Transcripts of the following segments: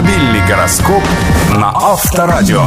Автомобильный гороскоп на Авторадио.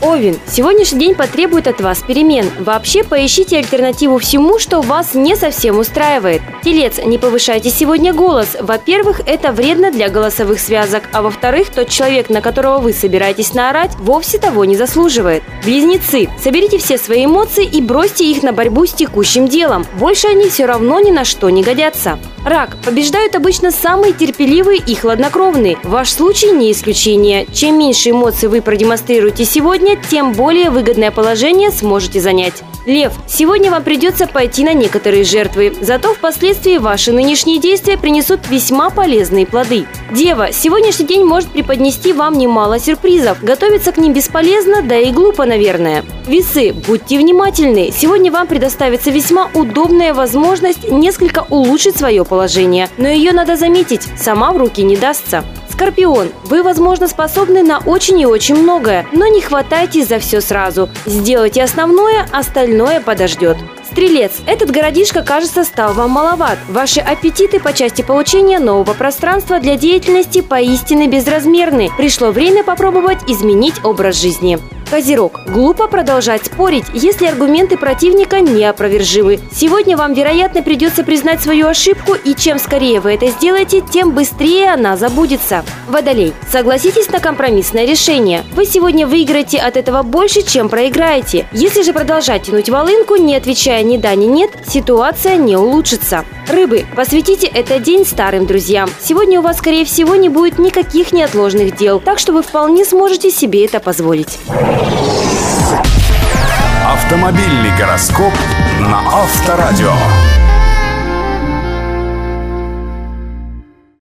Овен, сегодняшний день потребует от вас перемен. Вообще, поищите альтернативу всему, что вас не совсем устраивает. Телец, не повышайте сегодня голос. Во-первых, это вредно для голосовых связок, а во-вторых, тот человек, на которого вы собираетесь наорать, вовсе того не заслуживает. Близнецы, соберите все свои эмоции и бросьте их на борьбу с текущим делом. Больше они все равно ни на что не годятся. Рак, побеждают обычно самые терпеливые и хладнокровные. Ваш случай не исключение. Чем меньше эмоций вы продемонстрируете сегодня, тем более выгодное положение сможете занять. Лев, сегодня вам придется пойти на некоторые жертвы, зато впоследствии ваши нынешние действия принесут весьма полезные плоды. Дева, сегодняшний день может преподнести вам немало сюрпризов, готовиться к ним бесполезно, да и глупо, наверное. Весы, будьте внимательны, сегодня вам предоставится весьма удобная возможность несколько улучшить свое положение, но ее надо заметить, сама в руки не дастся. Скорпион, вы, возможно, способны на очень и очень многое, но не хватайтесь за все сразу. Сделайте основное, остальное подождет. Стрелец, этот городишко, кажется, стал вам маловат. Ваши аппетиты по части получения нового пространства для деятельности поистине безразмерны. Пришло время попробовать изменить образ жизни. Козерог, глупо продолжать спорить, если аргументы противника неопровержимы. Сегодня вам, вероятно, придется признать свою ошибку, и чем скорее вы это сделаете, тем быстрее она забудется. Водолей, согласитесь на компромиссное решение. Вы сегодня выиграете от этого больше, чем проиграете. Если же продолжать тянуть волынку, не отвечая ни да, ни нет, ситуация не улучшится. Рыбы, посвятите этот день старым друзьям. Сегодня у вас, скорее всего, не будет никаких неотложных дел, так что вы вполне сможете себе это позволить. Автомобильный гороскоп на Авторадио.